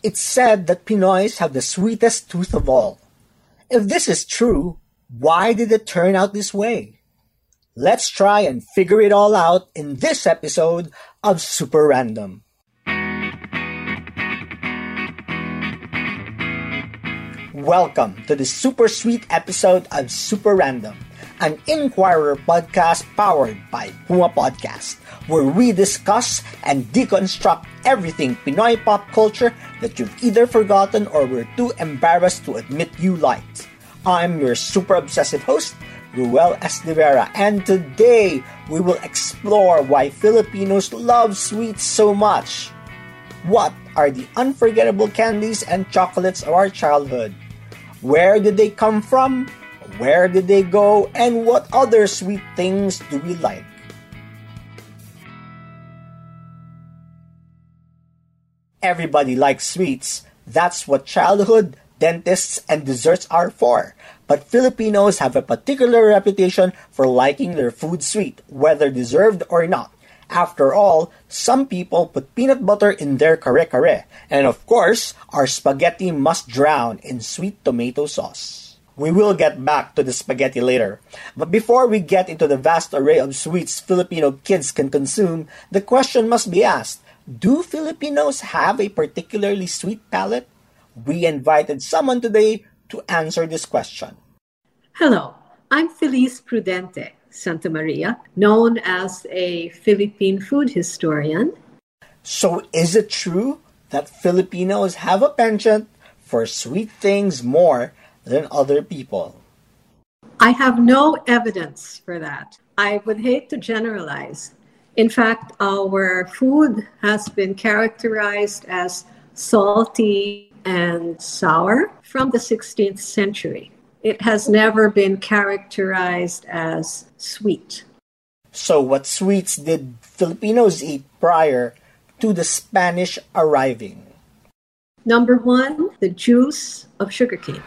It's said that Pinoys have the sweetest tooth of all. If this is true, why did it turn out this way? Let's try and figure it all out in this episode of Super Random. Welcome to the super sweet episode of Super Random, an Inquirer podcast powered by Puma Podcast, where we discuss and deconstruct everything Pinoy pop culture that you've either forgotten or were too embarrassed to admit you liked. I'm your super obsessive host, Ruel Estivera, and today we will explore why Filipinos love sweets so much. What are the unforgettable candies and chocolates of our childhood? Where did they come from? Where did they go? And what other sweet things do we like? Everybody likes sweets. That's what childhood, dentists, and desserts are for. But Filipinos have a particular reputation for liking their food sweet, whether deserved or not. After all, some people put peanut butter in their kare-kare. And of course, our spaghetti must drown in sweet tomato sauce. We will get back to the spaghetti later. But before we get into the vast array of sweets Filipino kids can consume, the question must be asked, do Filipinos have a particularly sweet palate? We invited someone today to answer this question. Hello, I'm Felice Prudente Santa Maria, known as a Philippine food historian. So is it true that Filipinos have a penchant for sweet things more than other people? I have no evidence for that. I would hate to generalize. In fact, our food has been characterized as salty and sour from the 16th century. It has never been characterized as sweet. So what sweets did Filipinos eat prior to the Spanish arriving? Number one, the juice of sugarcane.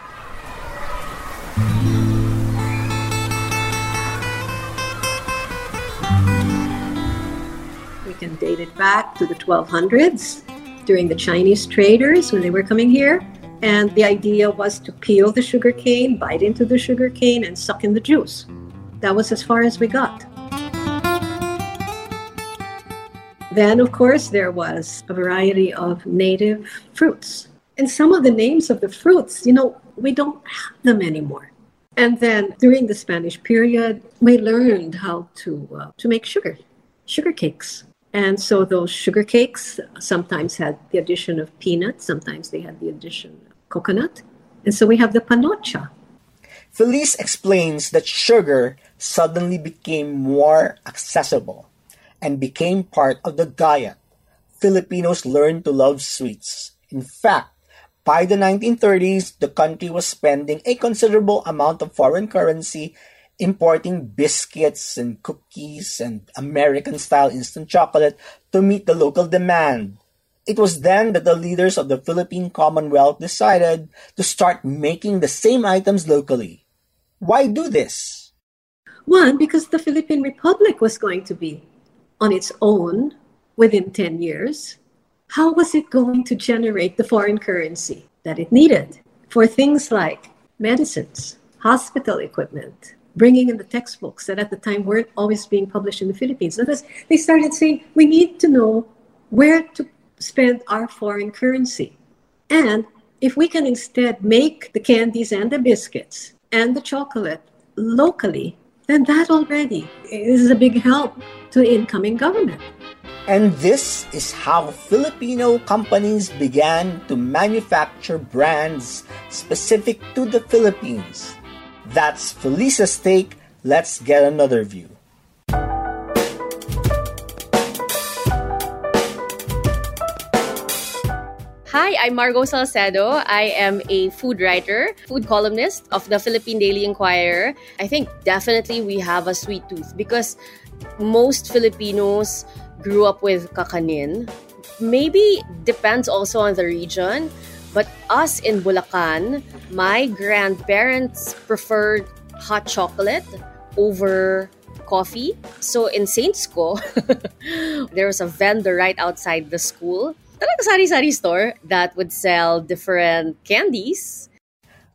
We can date it back to the 1200s during the Chinese traders when they were coming here. And the idea was to peel the sugarcane, bite into the sugarcane, and suck in the juice. That was as far as we got. Then, of course, there was a variety of native fruits. And some of the names of the fruits, we don't have them anymore. And then during the Spanish period, we learned how to make sugar cakes. And so those sugar cakes sometimes had the addition of peanuts, sometimes they had the addition of coconut. And so we have the panocha. Felice explains that sugar suddenly became more accessible and became part of the diet. Filipinos learned to love sweets. In fact, by the 1930s, the country was spending a considerable amount of foreign currency importing biscuits and cookies and American-style instant chocolate to meet the local demand. It was then that the leaders of the Philippine Commonwealth decided to start making the same items locally. Why do this? One, because the Philippine Republic was going to be on its own within 10 years. How was it going to generate the foreign currency that it needed for things like medicines, hospital equipment, bringing in the textbooks that at the time weren't always being published in the Philippines? Notice they started saying, we need to know where to spend our foreign currency. And if we can instead make the candies and the biscuits and the chocolate locally, then that already is a big help to the incoming government. And this is how Filipino companies began to manufacture brands specific to the Philippines. That's Felice's take. Let's get another view. Hi, I'm Margot Salcedo. I am a food writer, food columnist of the Philippine Daily Inquirer. I think definitely we have a sweet tooth because most Filipinos grew up with kakanin. Maybe depends also on the region, but us in Bulacan, my grandparents preferred hot chocolate over coffee. So in Saints Co, there was a vendor right outside the school, talaga sari-sari store, that would sell different candies.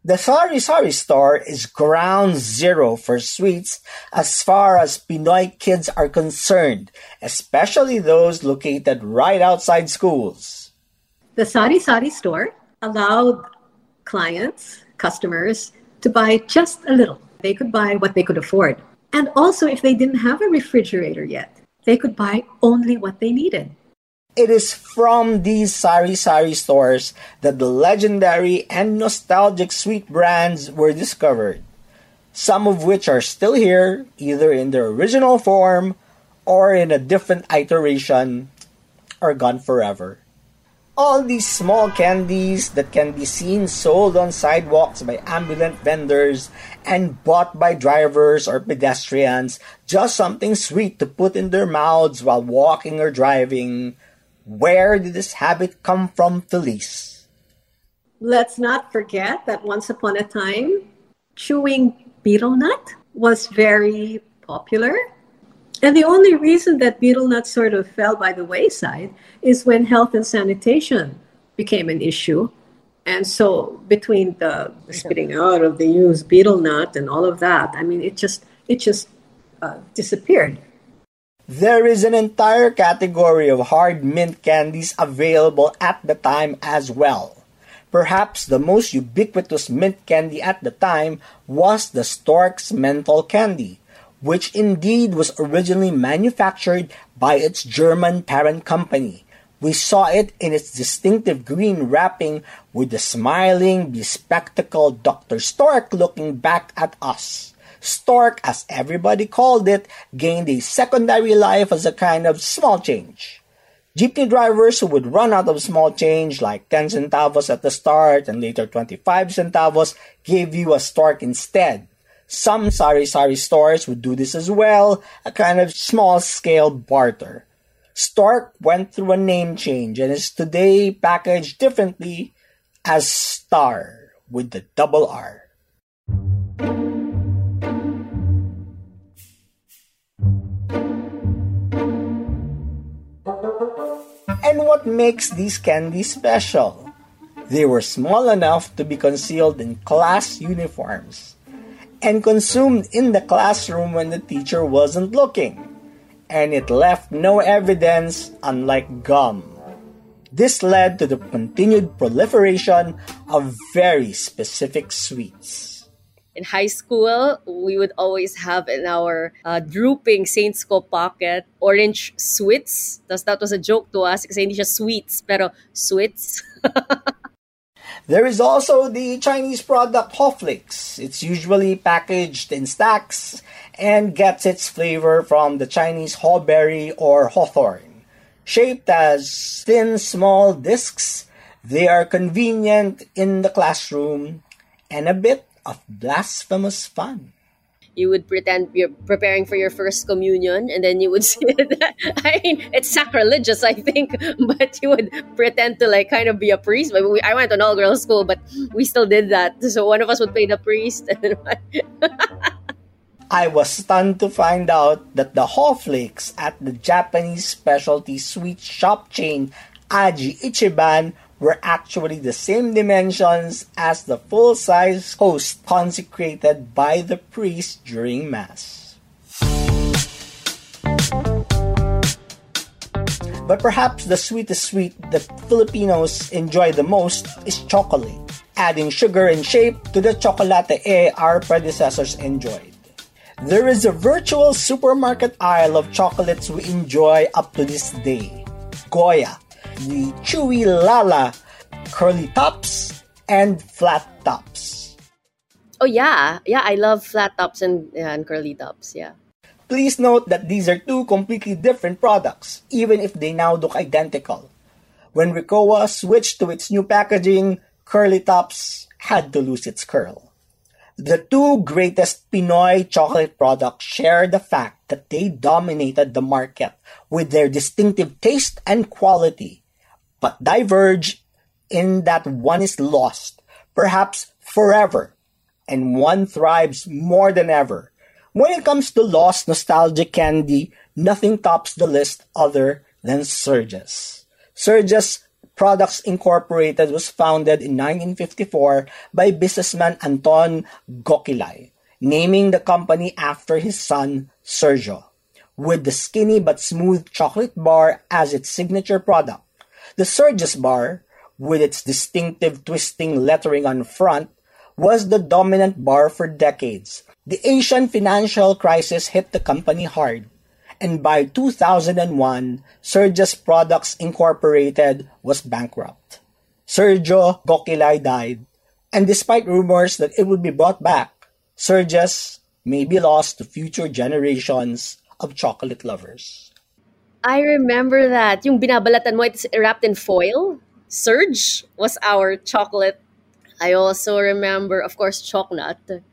The sari-sari store is ground zero for sweets as far as Pinoy kids are concerned, especially those located right outside schools. The sari-sari store allowed customers, to buy just a little. They could buy what they could afford. And also, if they didn't have a refrigerator yet, they could buy only what they needed. It is from these sari-sari stores that the legendary and nostalgic sweet brands were discovered, some of which are still here, either in their original form or in a different iteration, or gone forever. All these small candies that can be seen sold on sidewalks by ambulant vendors and bought by drivers or pedestrians, just something sweet to put in their mouths while walking or driving. Where did this habit come from, Felice? Let's not forget that once upon a time, chewing betel nut was very popular. And the only reason that betel nut sort of fell by the wayside is when health and sanitation became an issue. And so between the spitting out of the used betel nut and all of that, I mean, it just disappeared. There is an entire category of hard mint candies available at the time as well. Perhaps the most ubiquitous mint candy at the time was the Stork's Menthol Candy, which indeed was originally manufactured by its German parent company. We saw it in its distinctive green wrapping with the smiling, bespectacled Dr. Stork looking back at us. Stork, as everybody called it, gained a secondary life as a kind of small change. Jeepney drivers who would run out of small change like 10 centavos at the start and later 25 centavos gave you a Stork instead. Some sari-sari stores would do this as well, a kind of small-scale barter. Stork went through a name change and is today packaged differently as Star with the double R. And what makes these candies special? They were small enough to be concealed in class uniforms and consumed in the classroom when the teacher wasn't looking. And it left no evidence, unlike gum. This led to the continued proliferation of very specific sweets. In high school, we would always have in our drooping Saints Co pocket, orange sweets. That was a joke to us kasi hindi siya sweets, pero sweets. There is also the Chinese product Hawflakes. It's usually packaged in stacks and gets its flavor from the Chinese hawberry or hawthorn. Shaped as thin, small discs, they are convenient in the classroom and a bit of blasphemous fun. You would pretend you're preparing for your first communion and then you would see it. I mean, it's sacrilegious, I think, but you would pretend to like kind of be a priest. I went to an all-girls school, but we still did that. So one of us would play the priest. I was stunned to find out that the Hawflakes at the Japanese specialty sweet shop chain Aji Ichiban were actually the same dimensions as the full-size host consecrated by the priest during Mass. But perhaps the sweetest sweet that Filipinos enjoy the most is chocolate, adding sugar and shape to the chocolate our predecessors enjoyed. There is a virtual supermarket aisle of chocolates we enjoy up to this day. Goya, the chewy Lala Curly Tops, and Flat Tops. Oh yeah, I love Flat Tops and Curly Tops, yeah. Please note that these are two completely different products, even if they now look identical. When Ricola switched to its new packaging, Curly Tops had to lose its curl. The two greatest Pinoy chocolate products share the fact that they dominated the market with their distinctive taste and quality, but diverge in that one is lost, perhaps forever, and one thrives more than ever. When it comes to lost nostalgic candy, nothing tops the list other than Serg's. Serg's Products Incorporated was founded in 1954 by businessman Anton Gokilay, naming the company after his son, Sergio, with the skinny but smooth chocolate bar as its signature product. The Serg's bar, with its distinctive twisting lettering on front, was the dominant bar for decades. The Asian financial crisis hit the company hard, and by 2001, Serg's Products Incorporated was bankrupt. Sergio Gokilai died, and despite rumors that it would be brought back, Serg's may be lost to future generations of chocolate lovers. I remember that. Yung binabalatan mo, it's wrapped in foil. Serge was our chocolate. I also remember, of course, Chocnut.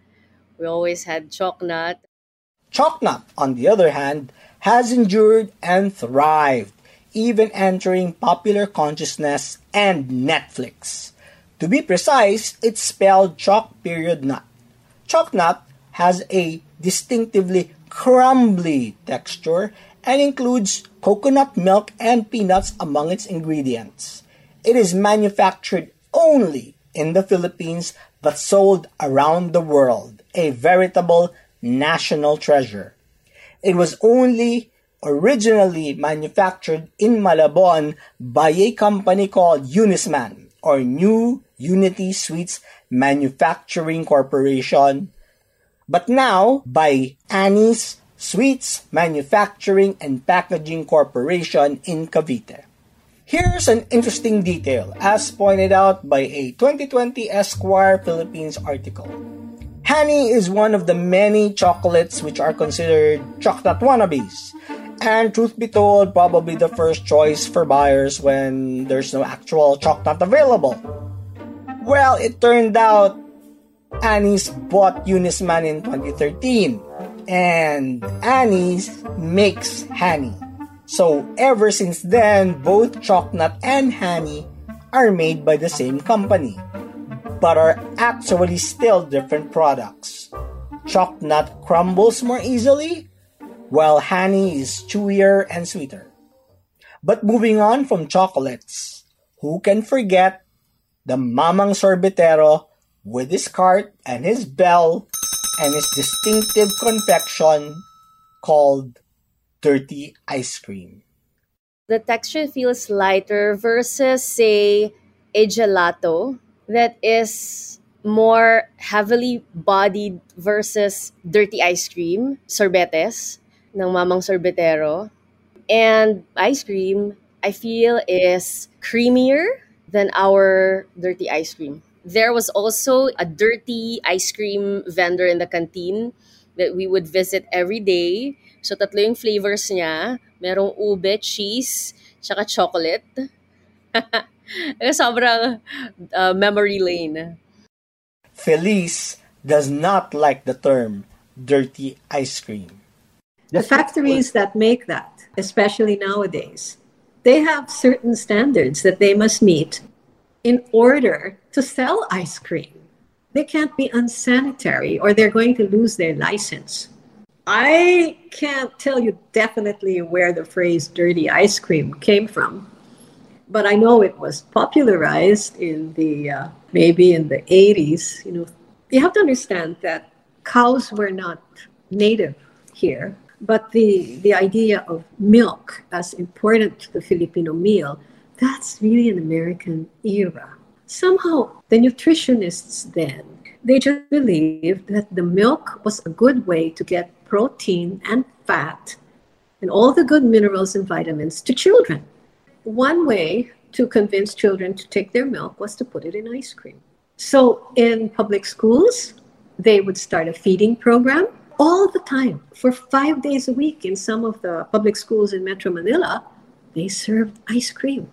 We always had Chocnut. Chocnut, on the other hand, has endured and thrived, even entering popular consciousness and Netflix. To be precise, it's spelled Choc period nut. Chocnut has a distinctively crumbly texture and includes coconut milk and peanuts among its ingredients. It is manufactured only in the Philippines but sold around the world, a veritable national treasure. It was only originally manufactured in Malabon by a company called Unisman, or New Unity Sweets Manufacturing Corporation, but now by Annie's Sweets Manufacturing and Packaging Corporation in Cavite. Here's an interesting detail, as pointed out by a 2020 Esquire Philippines article. Hany is one of the many chocolates which are considered chocolate wannabes, and truth be told, probably the first choice for buyers when there's no actual chocolate available. Well, it turned out Annie's bought Unisman in 2013, and Annie's makes Hany. So ever since then, both Chocnut and Hany are made by the same company, but are actually still different products. Chocnut crumbles more easily, while Hany is chewier and sweeter. But moving on from chocolates, who can forget the Mamang Sorbetero with his cart and his bell and his distinctive confection called dirty ice cream? The texture feels lighter versus, say, a gelato that is more heavily bodied versus dirty ice cream, sorbetes, ng Mamang Sorbetero. And ice cream, I feel, is creamier than our dirty ice cream. There was also a dirty ice cream vendor in the canteen that we would visit every day. So tatlo yung flavors niya. Merong ube, cheese, tsaka chocolate. Sobrang memory lane. Felice does not like the term dirty ice cream. The factories that make that, especially nowadays, they have certain standards that they must meet in order to sell ice cream. They can't be unsanitary or they're going to lose their license. I can't tell you definitely where the phrase dirty ice cream came from, but I know it was popularized in the, maybe in the 80s. You know, you have to understand that cows were not native here, but the idea of milk as important to the Filipino meal, that's really an American era. Somehow, the nutritionists then, they just believed that the milk was a good way to get protein and fat and all the good minerals and vitamins to children. One way to convince children to take their milk was to put it in ice cream. So in public schools, they would start a feeding program all the time. For 5 days a week in some of the public schools in Metro Manila, they served ice cream.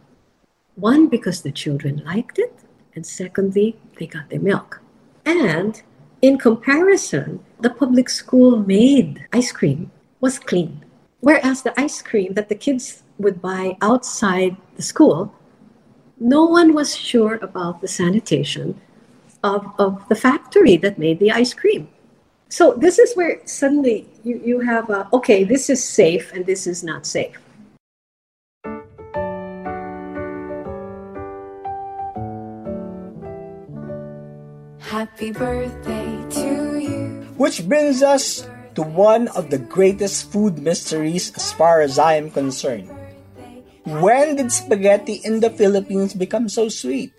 One, because the children liked it, and secondly, they got their milk. And in comparison, the public school-made ice cream was clean, whereas the ice cream that the kids would buy outside the school, no one was sure about the sanitation of the factory that made the ice cream. So this is where suddenly you have a, okay, this is safe and this is not safe. Happy birthday to you. Which brings us to one of the greatest food mysteries as far as I am concerned. When did spaghetti in the Philippines become so sweet?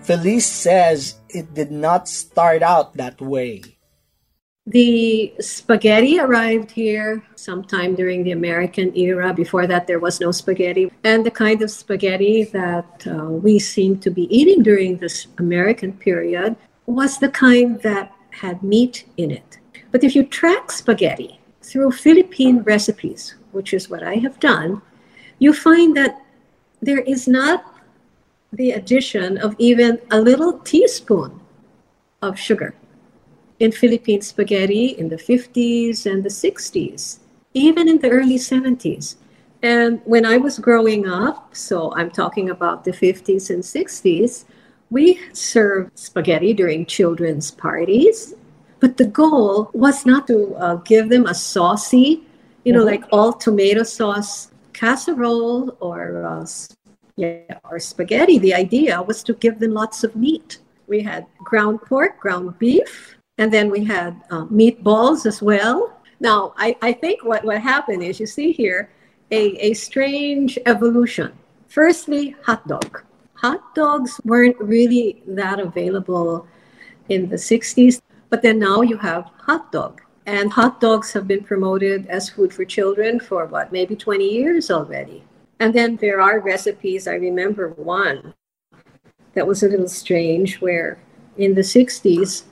Felice says it did not start out that way. The spaghetti arrived here sometime during the American era. Before that, there was no spaghetti. And the kind of spaghetti that we seem to be eating during this American period was the kind that had meat in it. But if you track spaghetti through Philippine recipes, which is what I have done, you find that there is not the addition of even a little teaspoon of sugar in Philippine spaghetti in the 50s and the 60s, even in the early 70s. And when I was growing up, so I'm talking about the 50s and 60s, we served spaghetti during children's parties, but the goal was not to give them a saucy, like all tomato sauce casserole or spaghetti. The idea was to give them lots of meat. We had ground pork, ground beef, and then we had meatballs as well. Now, I think what happened is, you see here, a strange evolution. Firstly, hot dog. Hot dogs weren't really that available in the 60s, but then now you have hot dog. And hot dogs have been promoted as food for children for, maybe 20 years already. And then there are recipes. I remember one that was a little strange, where in the 60s,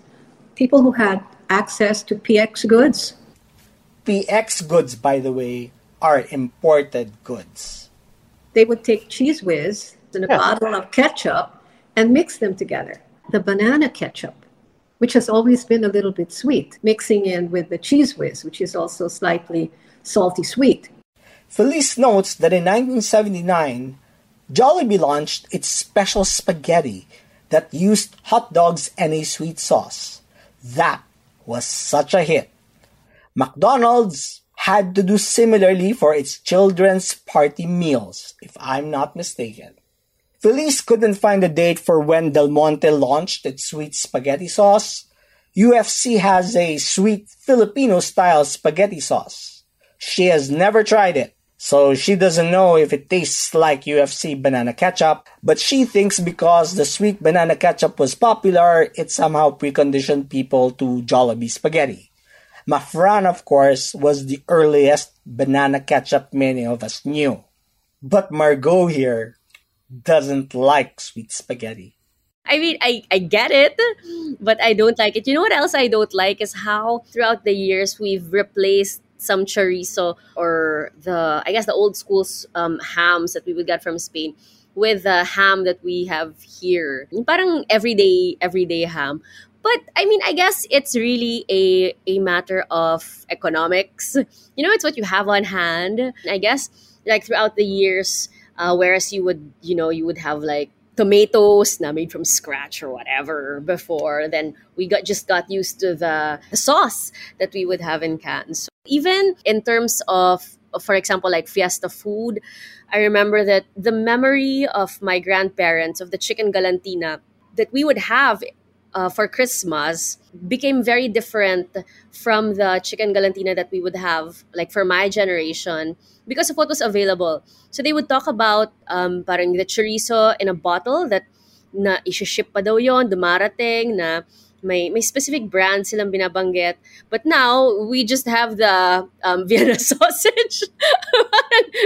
people who had access to PX goods. PX goods, by the way, are imported goods. They would take Cheese Whiz and a bottle of ketchup and mix them together. The banana ketchup, which has always been a little bit sweet, mixing in with the Cheese Whiz, which is also slightly salty sweet. Felice notes that in 1979, Jollibee launched its special spaghetti that used hot dogs and a sweet sauce. That was such a hit. McDonald's had to do similarly for its children's party meals, if I'm not mistaken. Felice couldn't find a date for when Del Monte launched its sweet spaghetti sauce. UFC has a sweet Filipino-style spaghetti sauce. She has never tried it, so she doesn't know if it tastes like UFC banana ketchup, but she thinks because the sweet banana ketchup was popular, it somehow preconditioned people to Jollibee spaghetti. Mafran, of course, was the earliest banana ketchup many of us knew. But Margot here doesn't like sweet spaghetti. I mean, I get it, but I don't like it. You know what else I don't like is how throughout the years we've replaced some chorizo or the old school hams that we would get from Spain with the ham that we have here. Parang everyday ham. But, I mean, I guess it's really a matter of economics. It's what you have on hand. I guess, throughout the years, whereas you would have tomatoes na made from scratch or whatever before, then we got used to the sauce that we would have in cans. So even in terms of, for example, fiesta food, I remember that the memory of my grandparents of the chicken galantina that we would have for Christmas became very different from the chicken galantina that we would have for my generation because of what was available. So they would talk about parang the chorizo in a bottle that na ishiship pa daw yon, dumarating na may specific brand silang binabanggit. But now we just have the Vienna sausage.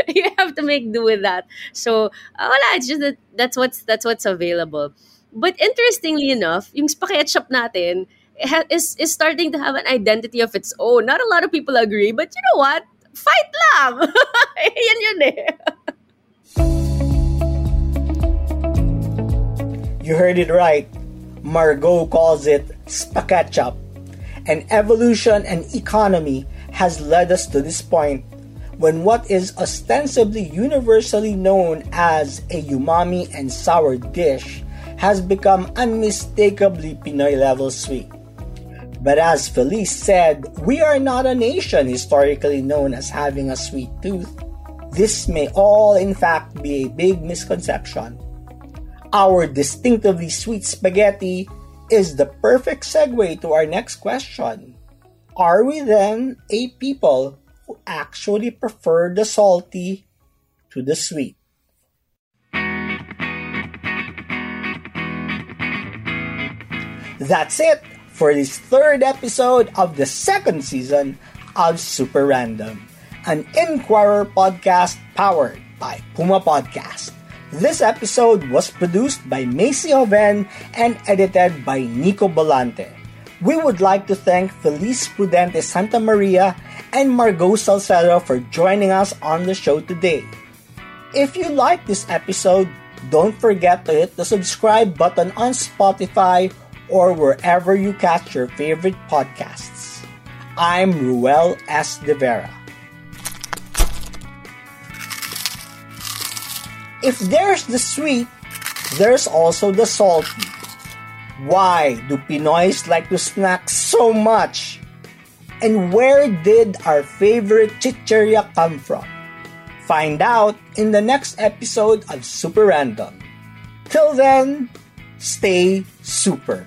You have to make do with that. So wala, it's just that's what's available. But interestingly enough, yung spaghetti shop natin is starting to have an identity of its own. Not a lot of people agree, but you know what? Fight lang! Yan yun eh. You heard it right. Margot calls it SpaghettiUp. And evolution and economy has led us to this point, when what is ostensibly universally known as a umami and sour dish has become unmistakably Pinoy-level sweet. But as Felice said, we are not a nation historically known as having a sweet tooth. This may all, in fact, be a big misconception. Our distinctively sweet spaghetti is the perfect segue to our next question. Are we then a people who actually prefer the salty to the sweet? That's it for this third episode of the second season of Super Random, an Inquirer podcast powered by Puma Podcast. This episode was produced by Macy Hoven and edited by Nico Bolante. We would like to thank Felice Prudente Santa Maria and Margot Salcedo for joining us on the show today. If you like this episode, don't forget to hit the subscribe button on Spotify or wherever you catch your favorite podcasts. I'm Ruel Estivera. If there's the sweet, there's also the salty. Why do Pinoys like to snack so much? And where did our favorite chicheria come from? Find out in the next episode of Super Random. Till then, stay super.